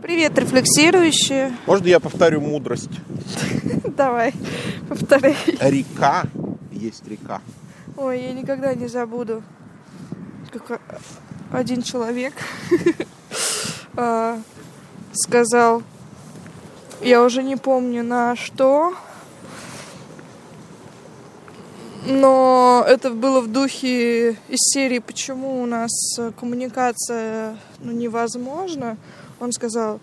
Привет, рефлексирующие. Можно я повторю мудрость? Давай, повторяй. Река. Есть река. Ой, я никогда не забуду, как один человек сказал, я уже не помню на что, но это было в духе из серии «Почему у нас коммуникация невозможна?» Он сказал,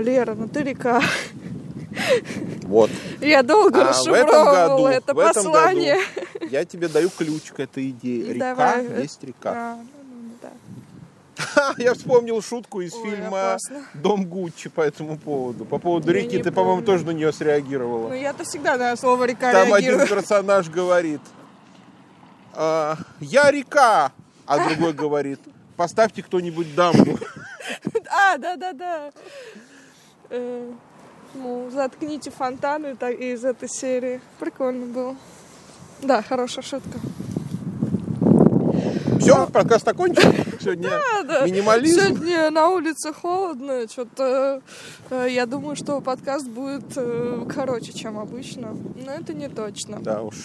Лера, ты река. Вот. Я долго расшифровывала это послание. Я тебе даю ключ к этой идее. Река давай. Есть река. Да. Я вспомнил шутку из фильма «Дом Гуччи» по этому поводу. По поводу реки ты, по-моему, тоже на нее среагировала. Ну, я-то всегда на слово «река» реагирую. Там один персонаж говорит, я река, а другой говорит, поставьте кто-нибудь дамбу. А, да. Заткните фонтаны из этой серии. Прикольно было. Да, хорошая шутка. Все, подкаст окончен. Сегодня минимализм. Сегодня на улице холодно. Что-то я думаю, что подкаст будет короче, чем обычно. Но это не точно. Да уж.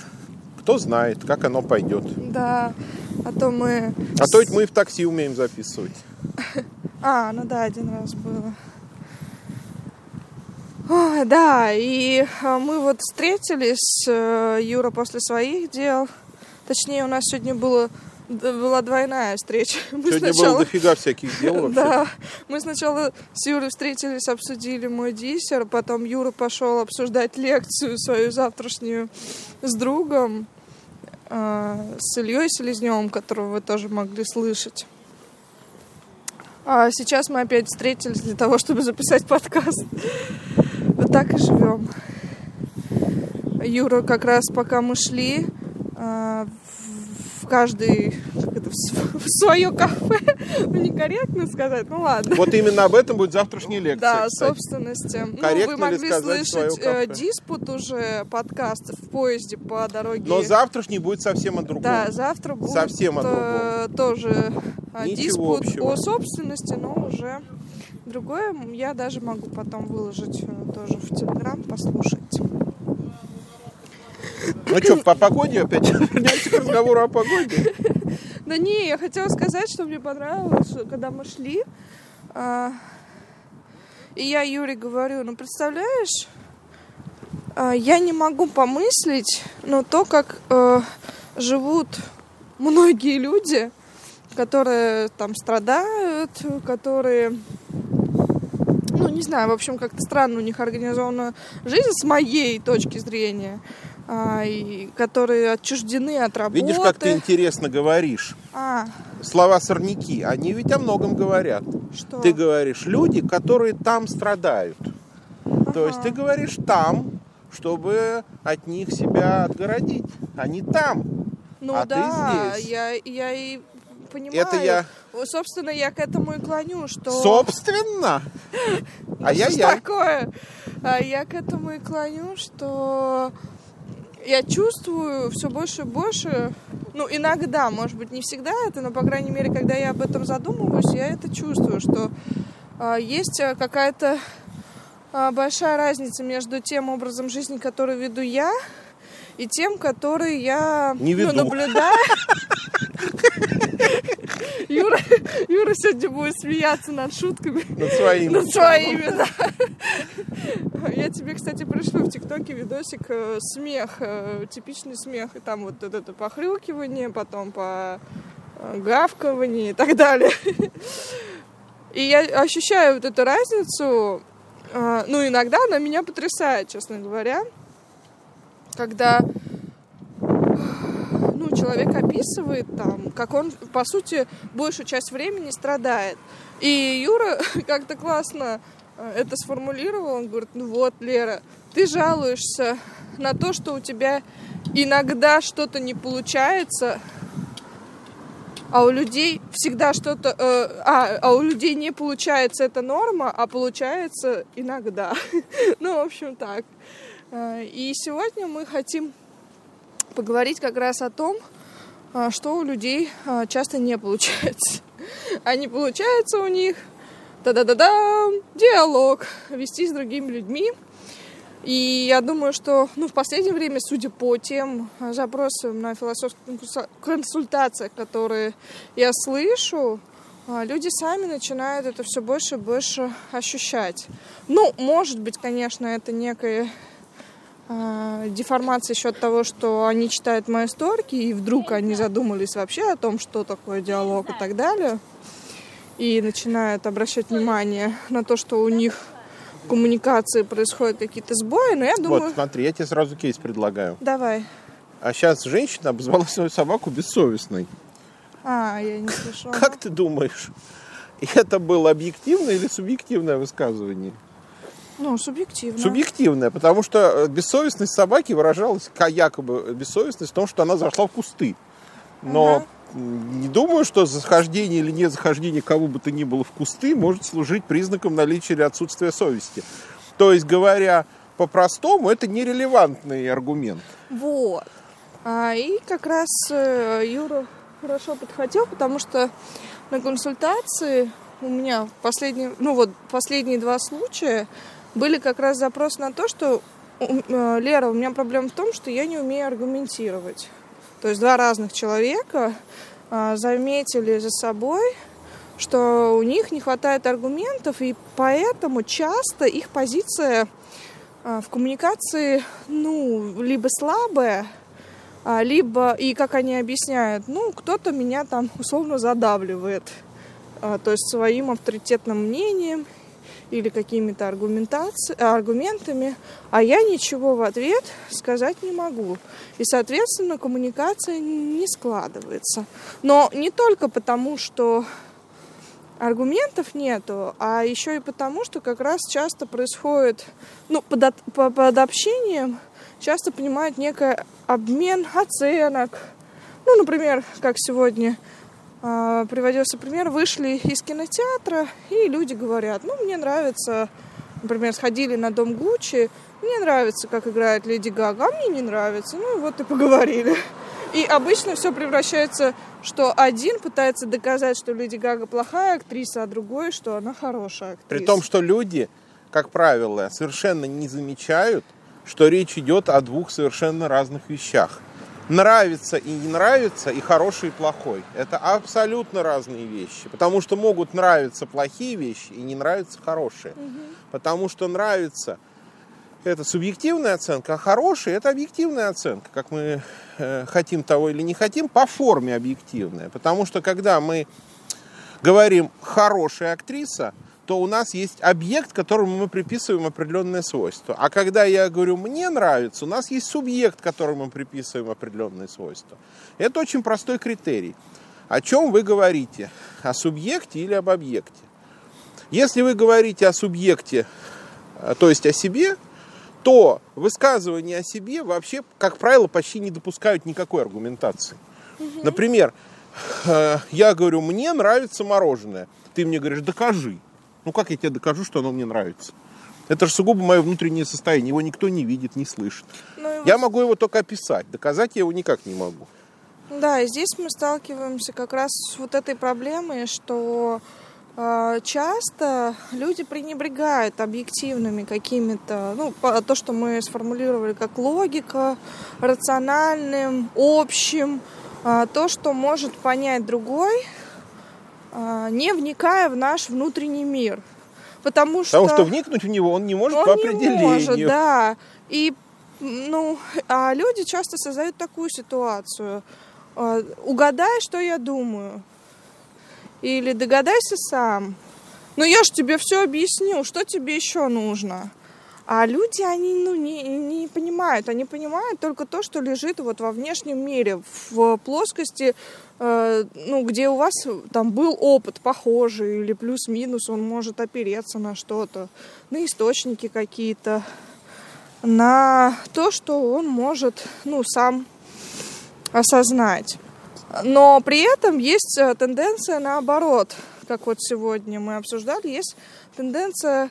Кто знает, как оно пойдет. Да. А то ведь мы и в такси умеем записывать. Один раз было. Ой, да, и мы встретились, Юра, после своих дел. Точнее, у нас сегодня была двойная встреча. Было дофига всяких дел вообще. Да, мы сначала с Юрой встретились, обсудили мой диссер, потом Юра пошел обсуждать лекцию свою завтрашнюю с другом, с Ильей Селезневым, которого вы тоже могли слышать. А сейчас мы опять встретились для того, чтобы записать подкаст. Вот так и живем. Юра, как раз пока мы шли, в каждый в свое кафе, некорректно сказать, ладно. Вот именно об этом будет завтрашняя лекция. Да, кстати. Собственности. Корректно вы могли слышать диспут уже подкаст в поезде по дороге. Но завтрашний будет совсем о другом. Да, завтра будет тоже диспут о собственности, но уже... Другое я даже могу потом выложить тоже в Телеграм, послушать. Что, по погоде опять? Вернемся к разговору о погоде. Да не, я хотела сказать, что мне понравилось, когда мы шли. И я Юре говорю, представляешь, я не могу помыслить, но то, как живут многие люди, которые там страдают, которые... не знаю, в общем, как-то странно у них организована жизнь с моей точки зрения, и которые отчуждены от работы. Видишь, как ты интересно говоришь. Слова сорняки, они ведь о многом говорят. Что? Ты говоришь, люди, которые там страдают. То есть ты говоришь там, чтобы от них себя отгородить. Они там, ты здесь. Я и... Понимаю. Это я... Собственно, я к этому и клоню, что... Собственно? Я к этому и клоню, что я чувствую все больше и больше... иногда, может быть, не всегда это, но, по крайней мере, когда я об этом задумываюсь, я это чувствую, что есть какая-то большая разница между тем образом жизни, который веду я, и тем, который я наблюдаю. Юра сегодня будет смеяться над шутками. Над своими, да. Я тебе, кстати, пришлю в ТикТоке видосик смех, типичный смех. И там вот это похрюкивание, потом погавкивание и так далее. И я ощущаю вот эту разницу. Иногда она меня потрясает, честно говоря. Когда человек описывает там, как он, по сути, большую часть времени страдает. И Юра как-то классно это сформулировал. Он говорит, Лера, ты жалуешься на то, что у тебя иногда что-то не получается, а у людей всегда что-то... а у людей не получается эта норма, а получается иногда. В общем, так. И сегодня мы хотим поговорить как раз о том, что у людей часто не получается. А не получается у них Та-да-да-дам! Диалог. Вести с другими людьми. И я думаю, что в последнее время, судя по тем запросам на философских консультациях, которые я слышу, люди сами начинают это все больше и больше ощущать. Ну, может быть, конечно, это некая деформация еще от того, что они читают мои сторки, и вдруг они задумались вообще о том, что такое диалог и так далее, и начинают обращать внимание на то, что у них в коммуникации происходят какие-то сбои, но я думаю... Вот, смотри, я тебе сразу кейс предлагаю. Давай. А сейчас женщина обозвала свою собаку бессовестной. А, я не слышала. Как ты думаешь, это было объективное или субъективное высказывание? Ну, субъективное. Субъективное, потому что бессовестность собаки выражалась, якобы бессовестность, в том, что она зашла в кусты. Но не думаю, что захождение или не захождение кого бы то ни было в кусты может служить признаком наличия или отсутствия совести. То есть, говоря по-простому, это нерелевантный аргумент. Вот. И как раз Юра хорошо подхватил, потому что на консультации у меня последние два случая были как раз запросы на то, что Лера, у меня проблема в том, что я не умею аргументировать. То есть два разных человека заметили за собой, что у них не хватает аргументов, и поэтому часто их позиция в коммуникации, либо слабая, либо, и как они объясняют, кто-то меня там условно задавливает, то есть своим авторитетным мнением или какими-то аргументами, а я ничего в ответ сказать не могу. И, соответственно, коммуникация не складывается. Но не только потому, что аргументов нету, а еще и потому, что как раз часто происходит, под общением часто понимают некий обмен оценок. Например, как сегодня приводился пример, вышли из кинотеатра, и люди говорят, мне нравится, например, сходили на Дом Гуччи, мне нравится, как играет Леди Гага, а мне не нравится, вот и поговорили. И обычно все превращается, что один пытается доказать, что Леди Гага плохая актриса, а другой, что она хорошая актриса. При том, что люди, как правило, совершенно не замечают, что речь идет о двух совершенно разных вещах. Нравится и не нравится, и хороший и плохой. Это абсолютно разные вещи. Потому что могут нравиться плохие вещи и не нравятся хорошие. Угу. Потому что нравится — это субъективная оценка, а хороший — это объективная оценка. Как мы хотим того или не хотим, по форме объективная. Потому что когда мы говорим «хорошая актриса», то у нас есть объект, которому мы приписываем определенное свойство. А когда я говорю «мне нравится», у нас есть субъект, которому мы приписываем определенные свойства. Это очень простой критерий. О чем вы говорите? О субъекте или об объекте? Если вы говорите о субъекте, то есть о себе, то высказывания о себе вообще, как правило, почти не допускают никакой аргументации. Например, я говорю «мне нравится мороженое». Ты мне говоришь «докажи». Как я тебе докажу, что оно мне нравится? Это же сугубо мое внутреннее состояние. Его никто не видит, не слышит. Я могу его только описать. Доказать я его никак не могу. Да, и здесь мы сталкиваемся как раз с вот этой проблемой, что часто люди пренебрегают объективными какими-то... то, что мы сформулировали как логика, рациональным, общим. То, что может понять другой, не вникая в наш внутренний мир. Потому что вникнуть в него он не может по определению. Он не может, да. И, а люди часто создают такую ситуацию. Угадай, что я думаю. Или догадайся сам. Я же тебе все объяснил, что тебе еще нужно. А люди, они не понимают. Они понимают только то, что лежит во внешнем мире, в плоскости, где у вас там был опыт похожий, или плюс-минус он может опереться на что-то, на источники какие-то, на то, что он может сам осознать. Но при этом есть тенденция наоборот, как сегодня мы обсуждали, есть тенденция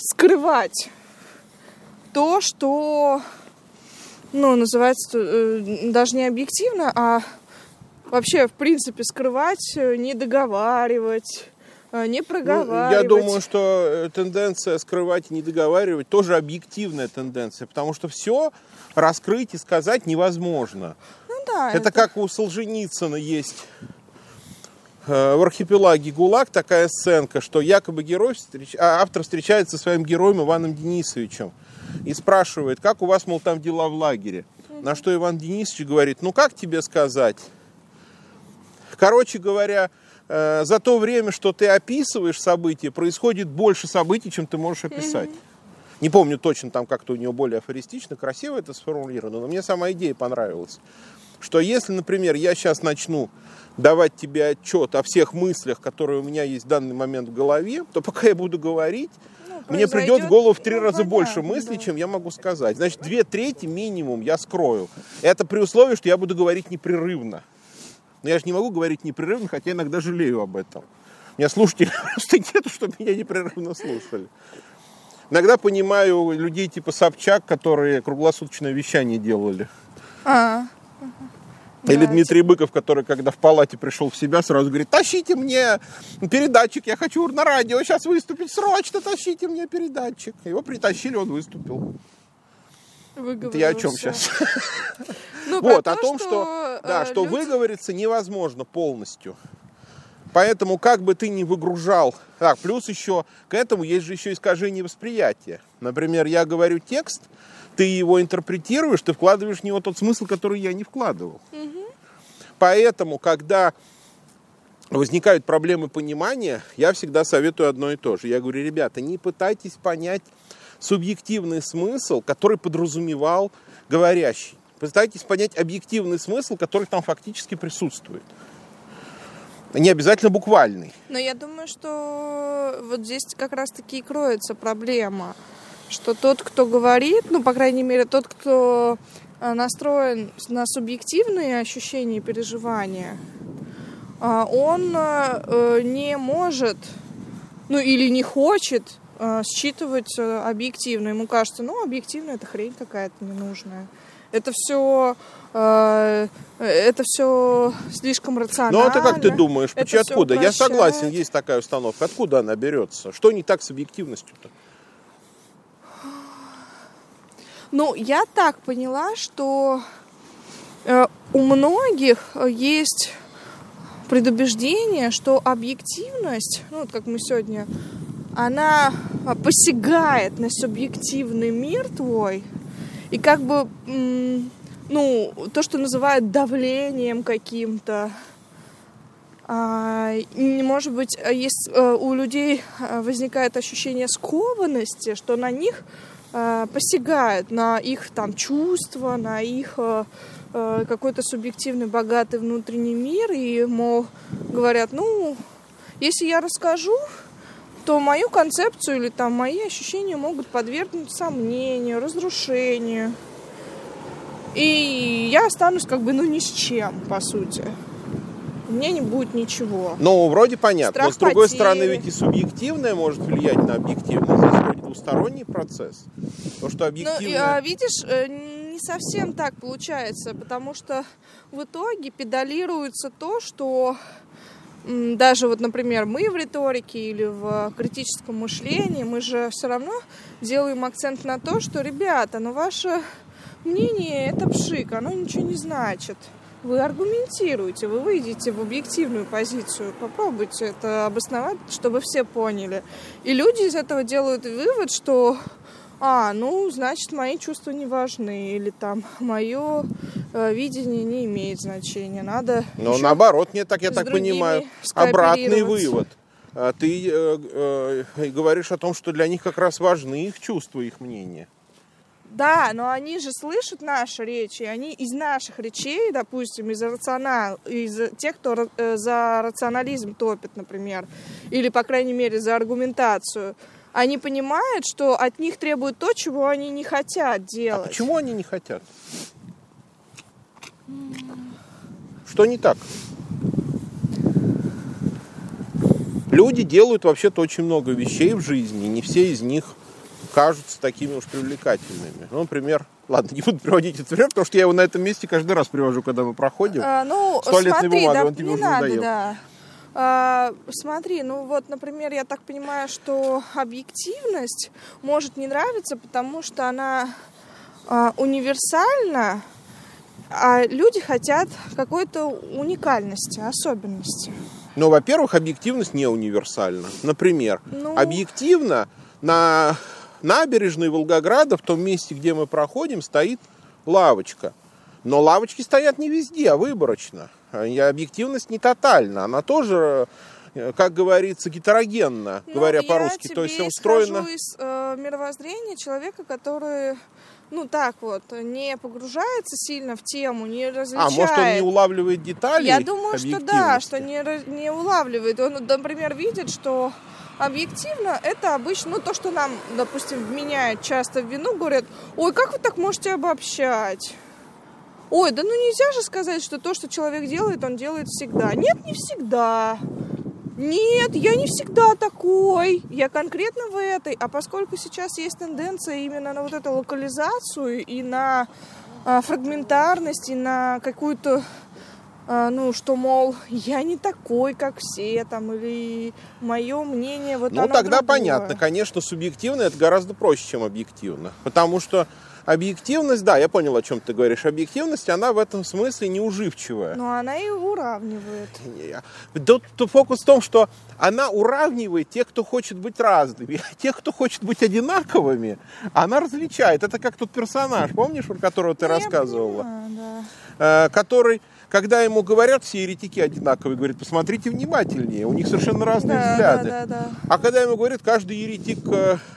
скрывать то, что называется даже не объективно, а вообще в принципе скрывать, не договаривать, не проговаривать. Ну, я думаю, что тенденция скрывать и не договаривать тоже объективная тенденция, потому что все раскрыть и сказать невозможно. Ну, да, это как у Солженицына есть в «Архипелаге ГУЛАГ» такая сценка, что якобы автор встречается со своим героем Иваном Денисовичем и спрашивает, как у вас, мол, там дела в лагере. На что Иван Денисович говорит, ну как тебе сказать? Короче говоря, за то время, что ты описываешь события, происходит больше событий, чем ты можешь описать. Не помню точно, там как-то у него более афористично, красиво это сформулировано, но мне сама идея понравилась. Что если, например, я сейчас начну давать тебе отчет о всех мыслях, которые у меня есть в данный момент в голове, то пока я буду говорить, мне придет в голову в 3 раза больше мыслей, чем я могу сказать. Значит, 2/3 минимум я скрою. Это при условии, что я буду говорить непрерывно. Но я же не могу говорить непрерывно, хотя иногда жалею об этом. У меня слушателей просто нету, чтобы меня непрерывно слушали. Иногда понимаю людей типа Собчак, которые круглосуточное вещание делали. Или Дмитрий Быков, который, когда в палате пришел в себя, сразу говорит, тащите мне передатчик, я хочу на радио сейчас выступить, срочно тащите мне передатчик. Его притащили, он выступил. Это я о чем сейчас? Ну, вот, то, о том, что люди... выговориться невозможно полностью. Поэтому как бы ты ни выгружал... Так, плюс еще к этому есть же еще искажение восприятия. Например, я говорю текст, ты его интерпретируешь, ты вкладываешь в него тот смысл, который я не вкладывал. Угу. Поэтому, когда возникают проблемы понимания, я всегда советую одно и то же. Я говорю, ребята, не пытайтесь понять субъективный смысл, который подразумевал говорящий. Пытайтесь понять объективный смысл, который там фактически присутствует. Не обязательно буквальный. Но я думаю, что вот здесь как раз-таки и кроется проблема, что тот, кто говорит, ну, по крайней мере, тот, кто настроен на субъективные ощущения и переживания, он не может, ну, или не хочет считывать объективно. Ему кажется, ну, объективно это хрень какая-то ненужная. Это все слишком рационально. Ну, это как ты думаешь? Откуда? Я согласен, есть такая установка. Откуда она берется? Что не так с объективностью-то? Ну, я так поняла, что у многих есть предубеждение, что объективность, ну, вот как мы сегодня, она посягает на субъективный мир твой. И как бы, ну, то, что называют давлением каким-то. Может быть, есть, у людей возникает ощущение скованности, что на них посягают, на их там чувства, на их какой-то субъективный богатый внутренний мир. И, мол, говорят, ну, если я расскажу, то мою концепцию или там мои ощущения могут подвергнуть сомнению, разрушению. И я останусь как бы, ну, ни с чем, по сути. У меня не будет ничего. Ну, вроде понятно. Страх, но, с другой стороны, ведь и субъективное может влиять на объективное. Здесь вроде двусторонний процесс. То, что объективное... Ну, видишь, не совсем так получается, потому что в итоге педалируется то, что... Даже вот, например, мы в риторике или в критическом мышлении, мы же все равно делаем акцент на то, что, ребята, ну ваше мнение – это пшик, оно ничего не значит. Вы аргументируете, вы выйдете в объективную позицию, попробуйте это обосновать, чтобы все поняли. И люди из этого делают вывод, что, ну, значит, мои чувства не важны, или там мое... видение не имеет значения, надо... Но наоборот, нет, так я так понимаю, обратный вывод. Ты говоришь о том, что для них как раз важны их чувства, их мнения. Да, но они же слышат наши речи, они из наших речей, допустим, из тех, кто за рационализм топит, например, или, по крайней мере, за аргументацию, они понимают, что от них требуют то, чего они не хотят делать. А почему они не хотят? Что не так? Люди делают вообще-то очень много вещей в жизни, не все из них кажутся такими уж привлекательными. Ну, например, ладно, не буду приводить этот пример, потому что я его на этом месте каждый раз привожу, когда мы проходим. Ну, 100 лет на бумаге, он тебе уже надоел. Да. Смотри, ну вот, например, я так понимаю, что объективность может не нравиться, потому что она универсальна, а люди хотят какой-то уникальности, особенности. Ну, во-первых, объективность не универсальна. Например, объективно на набережной Волгограда, в том месте, где мы проходим, стоит лавочка. Но лавочки стоят не везде, а выборочно. И объективность не тотальна. Она тоже, как говорится, гетерогенна, говоря по-русски. То есть устроена... из мировоззрения человека, который... Ну, так вот, не погружается сильно в тему, не различает. А, может, он не улавливает детали? Я думаю, что да, что не улавливает. Он, например, видит, что объективно это обычно, ну, то, что нам, допустим, вменяют часто в вину, говорят, ой, как вы так можете обобщать? Ой, да ну нельзя же сказать, что то, что человек делает, он делает всегда. Нет, не всегда. Нет, я не всегда такой, я конкретно в этой. А поскольку сейчас есть тенденция именно на вот эту локализацию и на фрагментарность, и на какую-то, ну, что, мол, я не такой, как все, там, или мое мнение, вот оно другое. Ну, тогда понятно, конечно, субъективно это гораздо проще, чем объективно, потому что... Объективность, да, я понял, о чем ты говоришь. Объективность, она в этом смысле неуживчивая. Но она и уравнивает. Тут фокус в том, что она уравнивает тех, кто хочет быть разными. А тех, кто хочет быть одинаковыми, она различает. Это как тот персонаж, помнишь, про которого ты рассказывала? Понимаю, да. Который, когда ему говорят, все еретики одинаковые, говорит, посмотрите внимательнее, у них совершенно разные взгляды. Да. А когда ему говорят, каждый еретик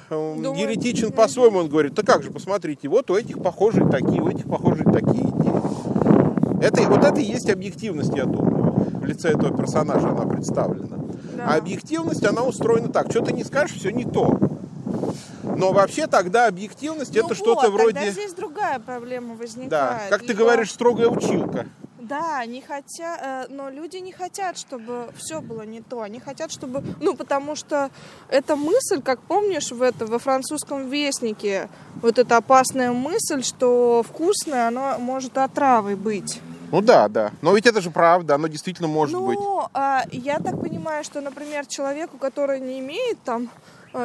еретичен по-своему, он говорит, да как же, посмотрите, вот у этих похожие такие, у этих похожие такие. Вот это и есть объективность, я думаю. В лице этого персонажа она представлена. Да. А объективность, она устроена так, что ты не скажешь, все не то. Но вообще тогда объективность, это что-то вроде... Тогда здесь другая проблема возникает. Да, как ты говоришь, строгая училка. Да, не хотят, но люди не хотят, чтобы все было не то. Они хотят, чтобы... Ну, потому что эта мысль, как помнишь, во французском вестнике, вот эта опасная мысль, что вкусное, оно может отравой быть. Ну да. Но ведь это же правда, оно действительно может быть. Ну, я так понимаю, что, например, человеку, который не имеет там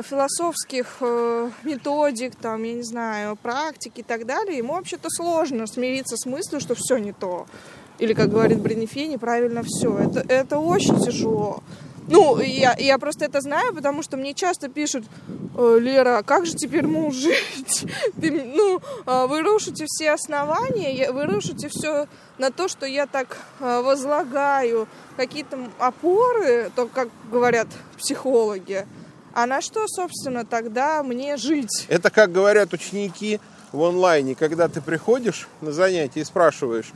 философских методик, там, я не знаю, практик и так далее, ему вообще-то сложно смириться с мыслью, что все не то. Или, как говорит Бренифье, неправильно все. Это очень тяжело. Ну, я просто это знаю, потому что мне часто пишут, Лера, как же теперь муж жить? Вы рушите все основания, вы рушите все на то, что я так возлагаю. Какие-то опоры, то, как говорят психологи. А на что, собственно, тогда мне жить? Это, как говорят ученики в онлайне, когда ты приходишь на занятия и спрашиваешь,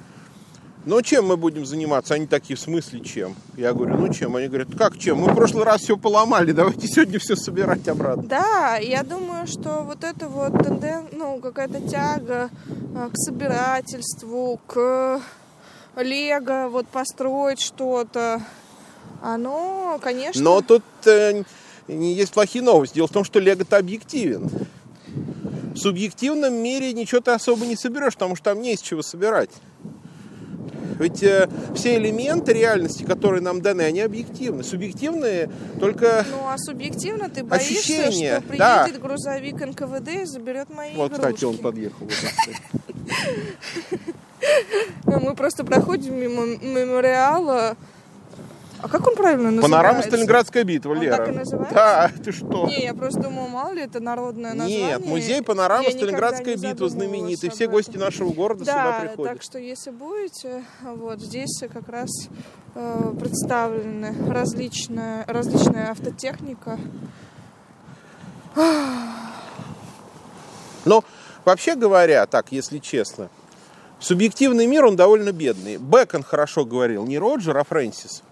ну, чем мы будем заниматься? Они такие, в смысле, чем? Я говорю, ну, чем? Они говорят, как чем? Мы в прошлый раз все поломали, давайте сегодня все собирать обратно. Да, я думаю, что вот эта вот тенденция, ну, какая-то тяга к собирательству, к лего, вот построить что-то, оно, конечно... Но тут есть плохие новости. Дело в том, что лего-то объективен. В субъективном мире ничего ты особо не соберешь, потому что там не из чего собирать. Ведь все элементы реальности, которые нам даны, они объективны. Субъективные только ощущения. Ну, а субъективно ты боишься, что приедет грузовик НКВД и заберет мои игрушки. Кстати, он подъехал. Мы просто проходим мимо мемориала. А как он правильно называется? Панорама Сталинградская битва, Лера. Так и называется? Да, ты что? Не, я просто думала, мало ли это народное название. Нет, музей Панорама Сталинградская битва знаменитый. Все гости нашего города сюда приходят. Да, так что если будете, вот здесь как раз представлена различная автотехника. Ну, вообще говоря, так, если честно, субъективный мир, он довольно бедный. Бэкон хорошо говорил, не Роджер, а Фрэнсис.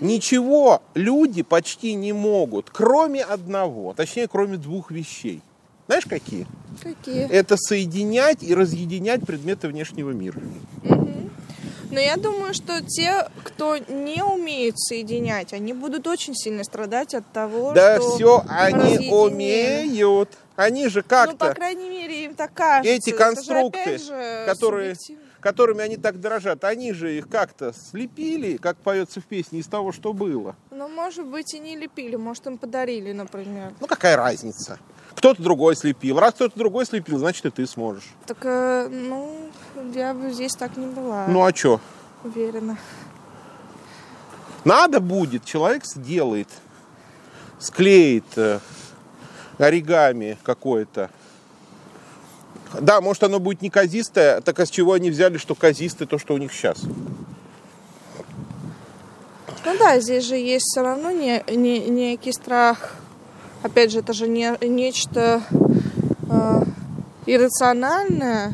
Ничего люди почти не могут, кроме одного, точнее, кроме двух вещей. Знаешь, какие? Какие? Это соединять и разъединять предметы внешнего мира. Но я думаю, что те, кто не умеют соединять, они будут очень сильно страдать от того, что все они умеют. Они же как-то... Ну, по крайней мере, им так кажется. Эти конструкты, которые... которыми они так дорожат, они же их как-то слепили, как поется в песне, из того, что было. Ну, может быть, и не лепили, может, им подарили, например. Ну, какая разница? Кто-то другой слепил. Раз кто-то другой слепил, значит, и ты сможешь. Так, ну, я бы здесь так не была. Ну, а чё? Уверена. Надо будет, человек сделает, склеит оригами какое-то. Да, может, оно будет не казистое, так а с чего они взяли, что казистое то, что у них сейчас? Ну да, здесь же есть все равно некий страх. Опять же, это же нечто иррациональное,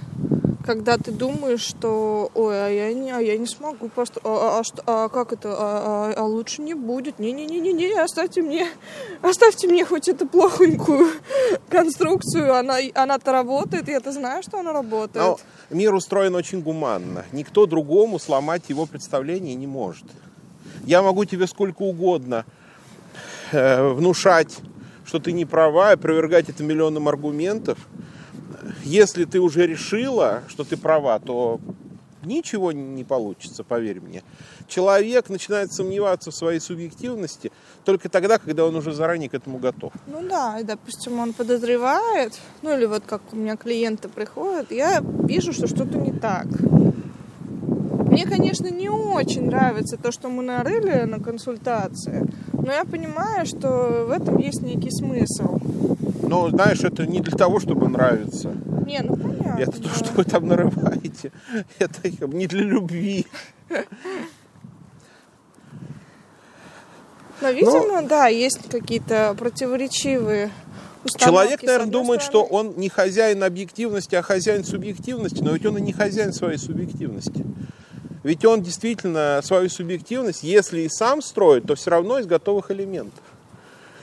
когда ты думаешь, что ой, а я не смогу, просто как это, лучше не будет, не-не-не-не, оставьте мне хоть эту плохонькую конструкцию, она-то работает, я-то знаю, что она работает. Но мир устроен очень гуманно, никто другому сломать его представление не может. Я могу тебе сколько угодно внушать, что ты не права, и опровергать это миллионом аргументов. Если ты уже решила, что ты права, то ничего не получится, поверь мне. Человек начинает сомневаться в своей субъективности только тогда, когда он уже заранее к этому готов. Ну да, и, допустим, он подозревает, ну или вот как у меня клиенты приходят, я вижу, что что-то не так. Мне, конечно, не очень нравится то, что мы нарыли на консультации, но я понимаю, что в этом есть некий смысл. Ну, знаешь, это не для того, чтобы нравиться. Не, ну понятно. Это то, что вы там нарываете. Это не для любви. Но, видимо, да, есть какие-то противоречивые установки. Человек, наверное, думает, что он не хозяин объективности, а хозяин субъективности. Но ведь он и не хозяин своей субъективности. Ведь он действительно свою субъективность, если и сам строит, то все равно из готовых элементов.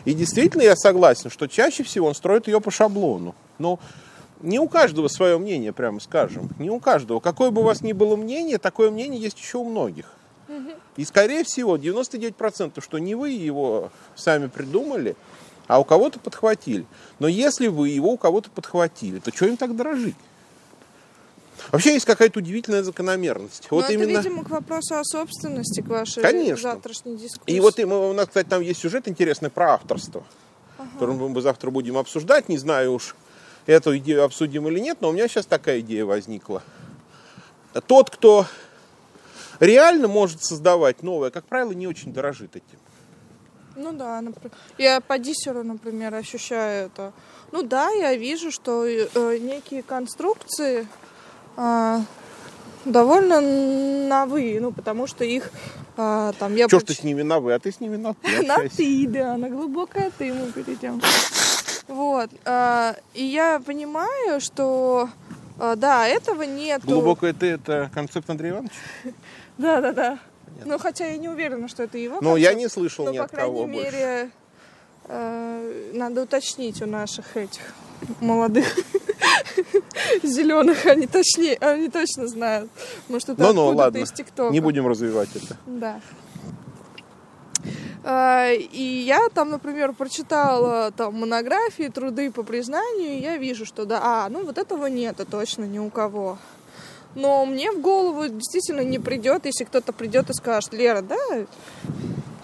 И действительно я согласен, что чаще всего он строит ее по шаблону. Но не у каждого свое мнение, прямо скажем. Не у каждого. Какое бы у вас ни было мнение, такое мнение есть еще у многих. И, скорее всего, 99%, что не вы его сами придумали, а у кого-то подхватили. Но если вы его у кого-то подхватили, то что им так дорожить? Вообще есть какая-то удивительная закономерность. Вот это, именно... видимо, к вопросу о собственности, к вашей завтрашней дискуссии. И вот у нас, кстати, там есть сюжет интересный про авторство, который мы завтра будем обсуждать. Не знаю уж, эту идею обсудим или нет, но у меня сейчас такая идея возникла. Тот, кто реально может создавать новое, как правило, не очень дорожит этим. Ну да, я по диссеру, например, ощущаю это. Ну да, я вижу, что некие конструкции... довольно на «вы», ну, потому что их там... Чё ж ты с ними на «вы», а ты с ними на «ты». На «ты», да, на глубокое «ты» мы перейдем. Вот. И я понимаю, что, да, этого нету. Глубокое «ты» — это концепт Андрея Ивановича? Да. Ну, хотя я не уверена, что это его концепт. Ну, я не слышал ни от кого больше. Но, по крайней мере, надо уточнить у наших этих молодых зеленых, они точно знают. Может, это откуда-то из ТикТока. Не будем развивать это. Да. И я там, например, прочитала там монографии, труды по признанию, и я вижу, что да, ну вот этого нету точно ни у кого. Но мне в голову действительно не придет, если кто-то придет и скажет: Лера, да,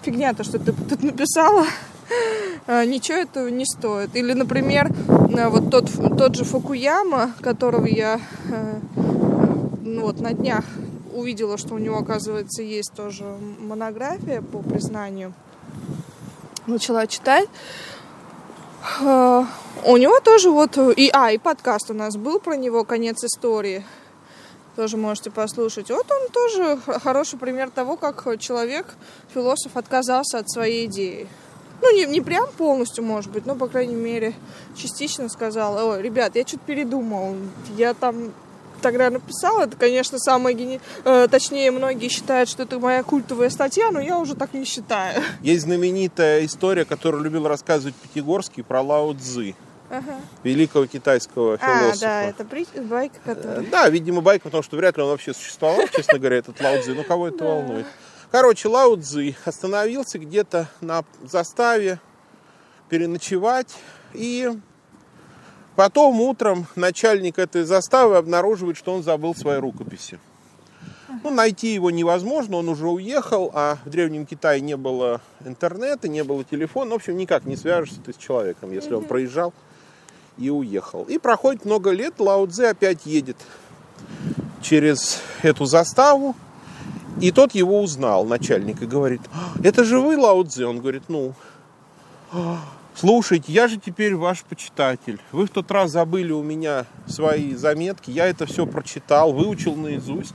фигня-то, что ты тут написала. Ничего этого не стоит. Или, например, вот тот же Фукуяма, которого я на днях увидела, что у него, оказывается, есть тоже монография по признанию. Начала читать. У него тоже вот... И подкаст у нас был про него, «Конец истории». Тоже можете послушать. Вот он тоже хороший пример того, как человек, философ, отказался от своей идеи. Ну, не прям полностью, может быть, но, по крайней мере, частично сказала: ой, ребят, я что-то передумал. Я там тогда написала, это, конечно, точнее, многие считают, что это моя культовая статья, но я уже так не считаю. Есть знаменитая история, которую любил рассказывать Пятигорский, про Лао Цзы, великого китайского философа. Да, это байка, которая... Да, видимо, байка, потому что вряд ли он вообще существовал, честно говоря, этот Лао Цзы, но кого это волнует? Короче, Лао Цзы остановился где-то на заставе переночевать, и потом утром начальник этой заставы обнаруживает, что он забыл свои рукописи. Ну, найти его невозможно, он уже уехал, а в Древнем Китае не было интернета, не было телефона. В общем, никак не свяжешься ты с человеком, если он проезжал и уехал. И проходит много лет, Лао Цзы опять едет через эту заставу, и тот его узнал, начальник, и говорит: это же вы, Лао Цзы? Он говорит: ну, слушайте, я же теперь ваш почитатель. Вы в тот раз забыли у меня свои заметки, я это все прочитал, выучил наизусть.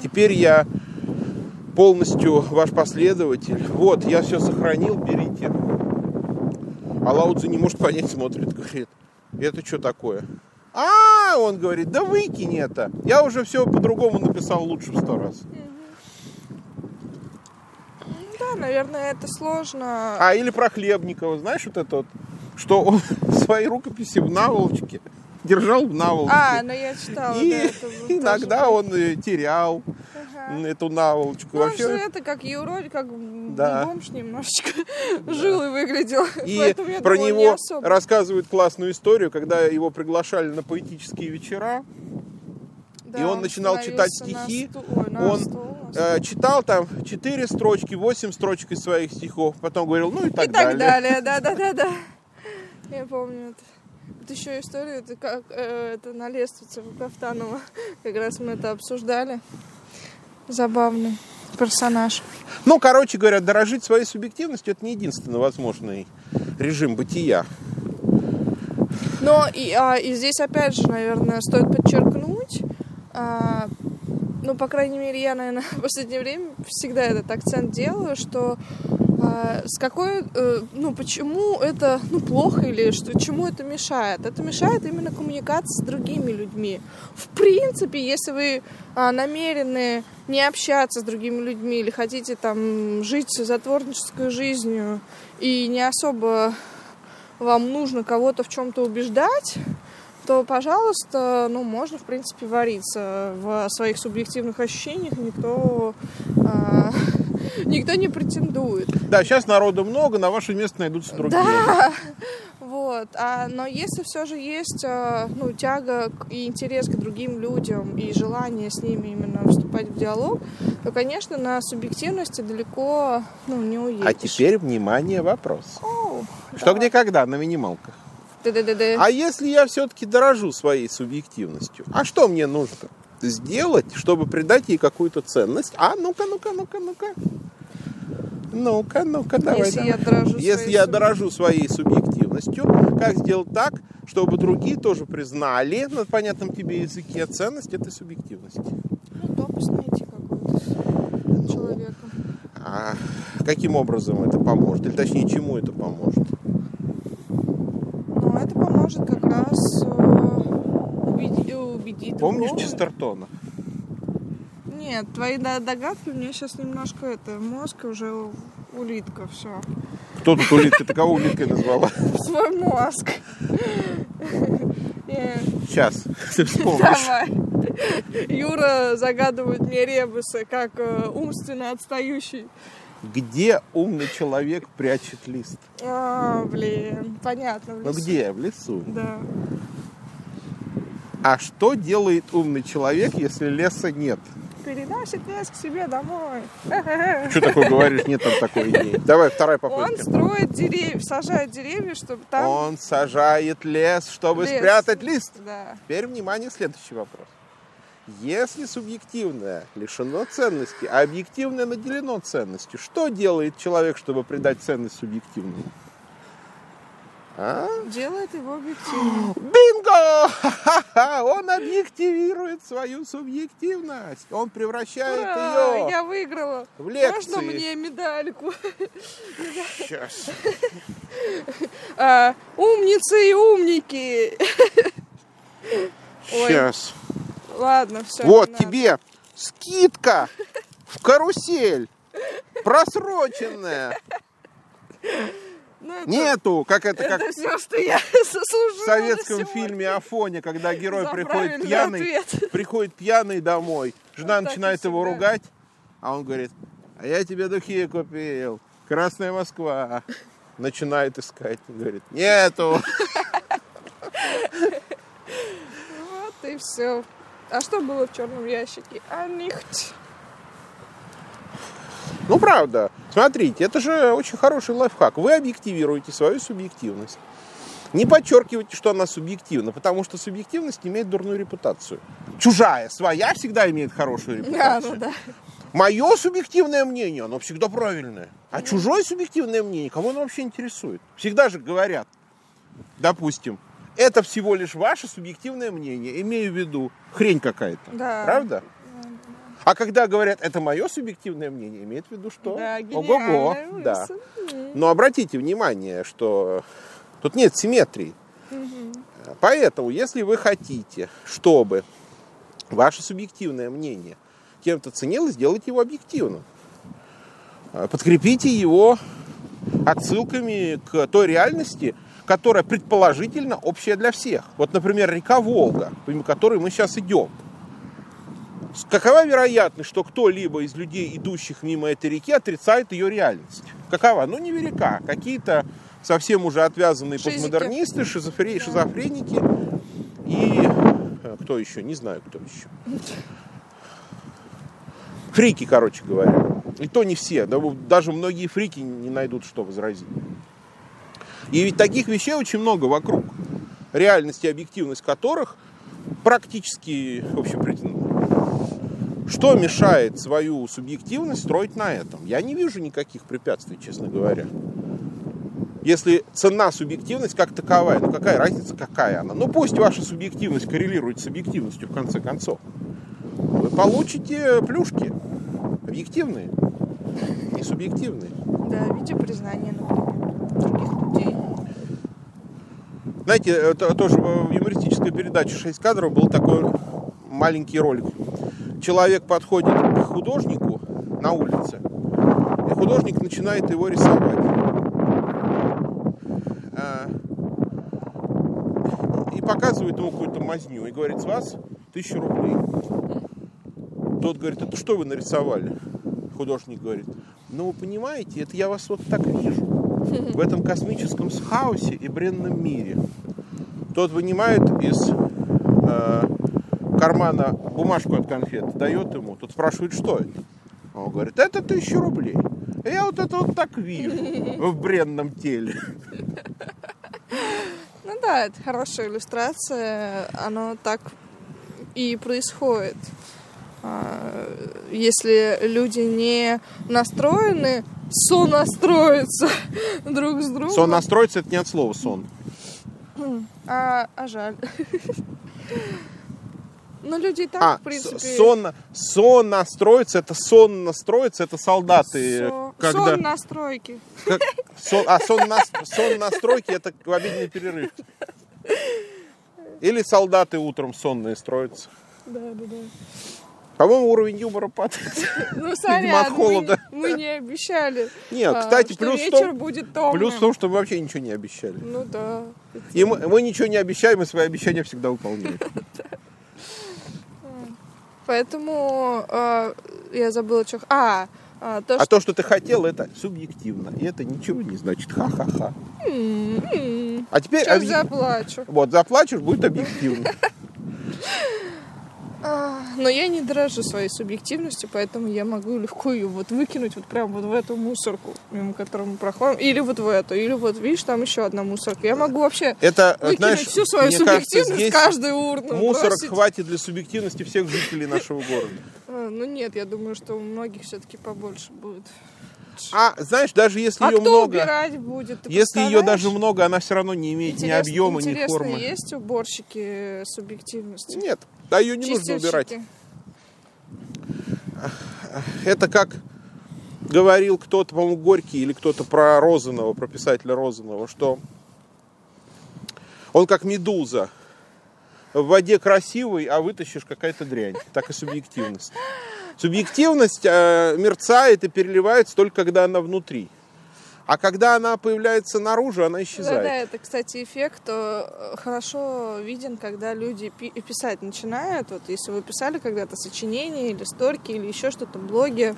Теперь я полностью ваш последователь. Вот, я все сохранил, берите. А Лао Цзы не может понять, смотрит, говорит: это что такое? А, он говорит, да выкинь это. Я уже все по-другому написал, лучше в 100 раз. Да, наверное, это сложно. А или про Хлебникова, знаешь, вот это вот, что он свои рукописи в наволочке держал в наволочке. А, ну я читала. И да, это иногда он терял эту наволочку. Ну, вообще... это как юродивый, как бомж немножечко жил и выглядел. И про него рассказывают классную историю, когда его приглашали на поэтические вечера, да, и он начинал читать стихи. Читал там 4 строчки, 8 строчек из своих стихов, потом говорил, ну и так далее. Да. Я помню это. Вот еще история, это как это на лестнице у Кафтанова. Как раз мы это обсуждали. Забавный персонаж. Ну, короче говоря, дорожить своей субъективностью — это не единственный возможный режим бытия. Но и здесь опять же, наверное, стоит подчеркнуть, по крайней мере, я, наверное, в последнее время всегда этот акцент делаю, что почему это плохо или что, чему это мешает? Это мешает именно коммуникации с другими людьми. В принципе, если вы намерены не общаться с другими людьми или хотите там жить затворнической жизнью и не особо вам нужно кого-то в чем-то убеждать, то, пожалуйста, можно, в принципе, вариться в своих субъективных ощущениях. Никто не претендует. Да, сейчас народу много, на ваше место найдутся другие. Да, вот. Но если все же есть тяга и интерес к другим людям, и желание с ними именно вступать в диалог, то, конечно, на субъективности далеко не уедешь. А теперь, внимание, вопрос. Что, где, когда на минималках? А если я все-таки дорожу своей субъективностью, а что мне нужно сделать, чтобы придать ей какую-то ценность? А ну-ка, давай. Если я дорожу своей субъективностью, как сделать так, чтобы другие тоже признали на понятном тебе языке ценность этой субъективности? Допуск найти какого-то человека. А каким образом это поможет? Или точнее, чему это поможет? Это поможет как раз убедить. Помнишь другого. Честертона? Нет, твои догадки у меня сейчас немножко мозг уже улитка, все. Кто тут улитка? Ты кого улиткой назвала? Свой мозг. Сейчас, ты вспомнишь. Давай. Юра загадывает мне ребусы, как умственно отстающий. Где умный человек прячет лист? Понятно. В лесу. Ну где? В лесу. Да. А что делает умный человек, если леса нет? Переносит лес к себе домой. Что такое говоришь? Нет там такой идеи. Давай, вторая попытка. Он строит деревья, сажает деревья, чтобы там... Он сажает лес, чтобы спрятать лист. Да. Теперь, внимание, следующий вопрос. Если субъективное лишено ценности, а объективное наделено ценностью, что делает человек, чтобы придать ценность субъективному? Делает его объективным. Бинго! Ха-ха-ха! Он объективирует свою субъективность. Он превращает ее... Я выиграла. В лекции. Можно мне медальку? Сейчас. Умницы и умники. Сейчас. Ладно, все. Вот тебе скидка в карусель. Просроченная. Нету, как все, что я заслужила в советском фильме «Афоня», когда герой приходит пьяный домой. Жена начинает его ругать, а он говорит: а я тебе духи купил. Красная Москва. Начинает искать. Говорит: нету. Вот и все. А что было в черном ящике? А нихть. Ну, правда. Смотрите, это же очень хороший лайфхак. Вы объективируете свою субъективность. Не подчеркивайте, что она субъективна, потому что субъективность имеет дурную репутацию. Чужая, своя всегда имеет хорошую репутацию. Да, ну да. Мое субъективное мнение, оно всегда правильное. А чужое субъективное мнение, кого оно вообще интересует? Всегда же говорят, допустим, это всего лишь ваше субъективное мнение, имею в виду хрень какая-то, да. Правда? А когда говорят, это мое субъективное мнение, имеет в виду что? Да, ого-го, да. Но обратите внимание, что тут нет симметрии. Угу. Поэтому, если вы хотите, чтобы ваше субъективное мнение кем-то ценилось, сделайте его объективным. Подкрепите его отсылками к той реальности, которая предположительно общая для всех. Вот, например, река Волга, мимо которой мы сейчас идем. Какова вероятность, что кто-либо из людей, идущих мимо этой реки, отрицает ее реальность? Какова? Ну, невелика. Какие-то совсем уже отвязанные шизики, постмодернисты, шизофреники и... кто еще? Не знаю, кто еще. Фрики, короче говоря. И то не все. Даже многие фрики не найдут, что возразить. И ведь таких вещей очень много вокруг. Реальность и объективность которых практически, в общем, что мешает свою субъективность строить на этом? Я не вижу никаких препятствий, честно говоря. Если цена субъективность как таковая, ну какая разница, какая она? Ну пусть ваша субъективность коррелирует с объективностью в конце концов. Вы получите плюшки. Объективные, не субъективные. Да, видите, признание других людей. Знаете, это тоже в юмористической передаче «Шесть кадров» был такой маленький ролик. Человек подходит к художнику на улице, и художник начинает его рисовать. И показывает ему какую-то мазню, и говорит, с вас 1000 рублей. Тот говорит, это что вы нарисовали? Художник говорит, ну вы понимаете, это я вас вот так вижу, в этом космическом хаосе и бренном мире. Тот вынимает из... кармана бумажку от конфет, дает ему. Тут спрашивает, что это? Он говорит, это 1000 рублей. Я вот это вот так вижу в бренном теле. Ну да, это хорошая иллюстрация. Оно так и происходит. Если люди не настроены, сонастроятся друг с другом. Сонастроиться — это не от слова сон. А жаль. Но люди и так, в принципе... Сонастроиться, это соннастроиться, это солдаты. Когда... Соннастройки. Соннастройки, это в обеденный перерыв. Или солдаты утром сонные строятся. Да. По-моему, уровень юмора падает. Ну, сорян, мы не обещали. Нет, кстати, что плюс вечер будет томным. Плюс в том, что мы вообще ничего не обещали. Ну да. И мы ничего не обещаем, и свои обещания всегда выполняем. Поэтому я забыла, что... То, что ты хотел, это субъективно. И это ничего не значит. Ха-ха-ха. А теперь... Сейчас заплачу. Вот, заплачешь, будет объективно. Но я не дорожу своей субъективностью, поэтому я могу легко ее вот выкинуть вот прям вот в эту мусорку, мимо которой мы проходим, или вот в эту, или вот, видишь, там еще одна мусорка. Я могу вообще выкинуть, знаешь, всю свою субъективность, каждую урну. Мусорок бросить. Хватит для субъективности всех жителей нашего города. Ну нет, я думаю, что у многих все-таки побольше будет. А знаешь, даже если ее много, если ее даже много, она все равно не имеет ни объема, ни формы. Интересно, есть уборщики субъективности? Нет, да ее не нужно убирать. Это как говорил кто-то, по-моему, Горький или кто-то про Розанова, про писателя Розанова, что он как медуза. В воде красивый, а вытащишь — какая-то дрянь. Так и субъективность. Субъективность мерцает и переливается только когда она внутри. А когда она появляется наружу, она исчезает. Да, это, кстати, эффект хорошо виден, когда люди писать начинают. Вот если вы писали когда-то сочинения или сторки, или еще что-то, блоги,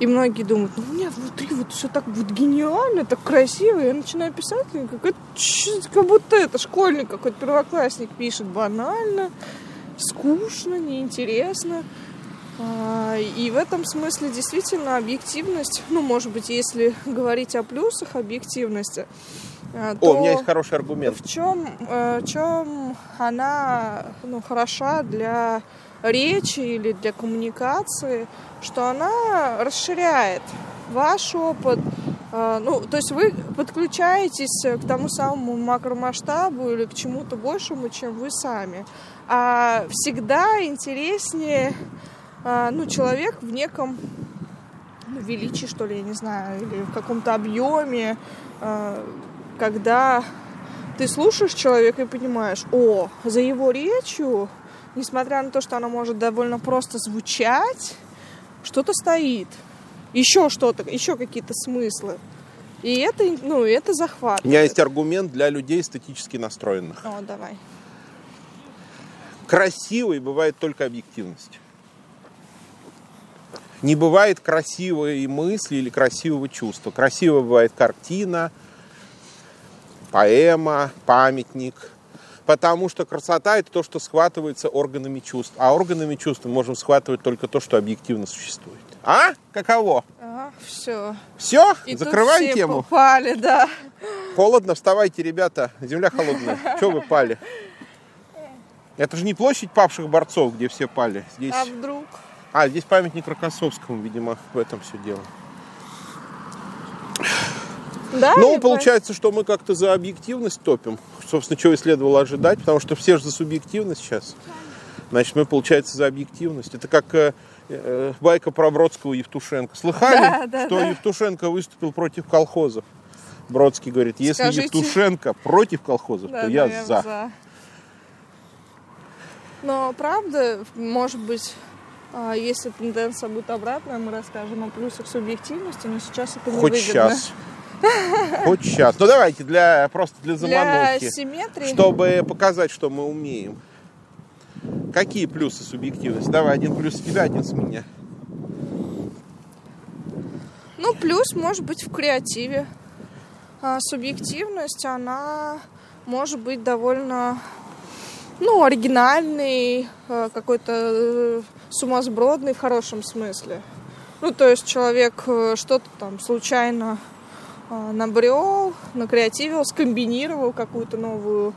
и многие думают, ну у меня внутри вот все так вот гениально, так красиво. Я начинаю писать, и как будто это школьник какой-то, первоклассник пишет. Банально, скучно, неинтересно. И в этом смысле действительно объективность, ну, может быть, если говорить о плюсах объективности, то у меня есть хороший аргумент. В чем она, ну, хороша для речи или для коммуникации, что она расширяет ваш опыт. Ну, то есть вы подключаетесь к тому самому макромасштабу или к чему-то большему, чем вы сами. А всегда интереснее, ну, человек в неком, ну, величии, что ли, я не знаю, или в каком-то объеме, когда ты слушаешь человека и понимаешь, о, за его речью, несмотря на то, что она может довольно просто звучать, что-то стоит. Еще что-то, еще какие-то смыслы. И это, ну, это захватывает. У меня есть аргумент для людей эстетически настроенных. О, давай. Красивой бывает только объективность. Не бывает красивой мысли или красивого чувства. Красиво бывает картина, поэма, памятник. Потому что красота – это то, что схватывается органами чувств. А органами чувств мы можем схватывать только то, что объективно существует. А? Каково? Ага, все. Все? И закрываем тему? И тут все попали, да. Холодно, вставайте, ребята. Земля холодная. Чего вы пали? Это же не площадь павших борцов, где все пали. Здесь... А вдруг? А, здесь памятник Рокоссовскому, видимо, в этом все дело. Да, ну, получается, что мы как-то за объективность топим. Собственно, чего и следовало ожидать, потому что все же за субъективность сейчас. Значит, мы, получается, за объективность. Это как байка про Бродского и Евтушенко. Слыхали, что Евтушенко выступил против колхозов? Бродский говорит, если Евтушенко против колхозов, то я за. Но, правда, может быть... Если тенденция будет обратная, мы расскажем о плюсах субъективности, но сейчас это не выгодно. Хоть сейчас. Ну давайте, для заманухи. Для симметрии. Чтобы показать, что мы умеем. Какие плюсы субъективности? Давай, один плюс с тебя, один с меня. Ну, плюс может быть в креативе. А субъективность, она может быть довольно... Ну, оригинальный, какой-то сумасбродный в хорошем смысле. Ну, то есть человек что-то там случайно набрел, накреативил, скомбинировал какую-то новую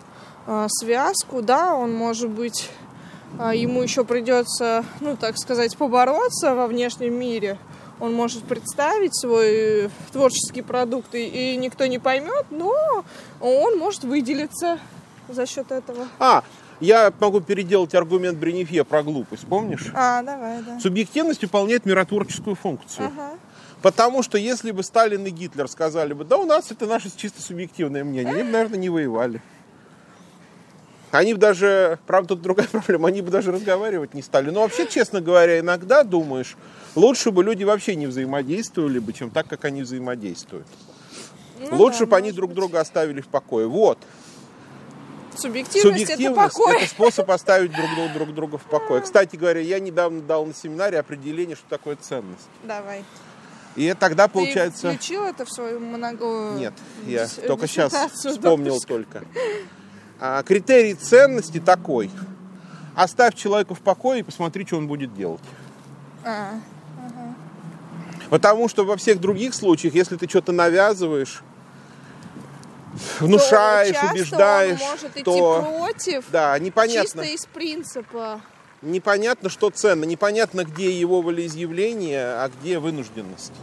связку. Да, он, может быть, ему еще придется, ну, так сказать, побороться во внешнем мире. Он может представить свой творческий продукт, и никто не поймет, но он может выделиться за счет этого. Я могу переделать аргумент Бренифье про глупость, помнишь? Давай, да. Субъективность выполняет миротворческую функцию. Ага. Потому что если бы Сталин и Гитлер сказали бы, да у нас это наше чисто субъективное мнение, они бы, наверное, не воевали. Они бы даже, правда, тут другая проблема, они бы даже разговаривать не стали. Но вообще, честно говоря, иногда думаешь, лучше бы люди вообще не взаимодействовали бы, чем так, как они взаимодействуют. Ну, лучше бы они друг друга оставили в покое. Вот. Субъективность – это способ оставить друг друга в покое. Кстати говоря, я недавно дал на семинаре определение, что такое ценность. Давай. И тогда получается... Ты включил это в свою монографию? Нет, я только сейчас вспомнил только. Критерий ценности такой. Оставь человека в покое и посмотри, что он будет делать. Потому что во всех других случаях, если ты что-то навязываешь, внушаешь, то убеждаешь, он может идти против, непонятно, чисто из принципа. Непонятно, что ценно. Непонятно, где его волеизъявление, а где вынужденность.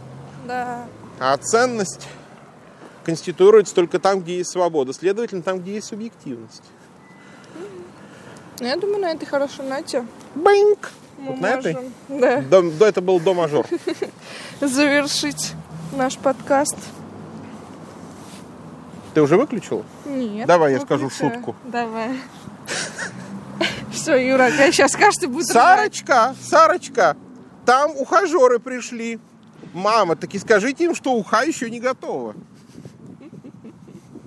Да. А ценность конституируется только там, где есть свобода. Следовательно, там, где есть субъективность. Я думаю, на этой хорошей ноте. Бэнк! Вот на этой? Да. Это был до-мажор. Завершить наш подкаст. Ты уже выключила? Нет. Давай, я скажу шутку. Давай. Все, Юра, я сейчас скажу, ты будешь... Сарочка, там ухажеры пришли. Мама, таки скажите им, что уха еще не готова.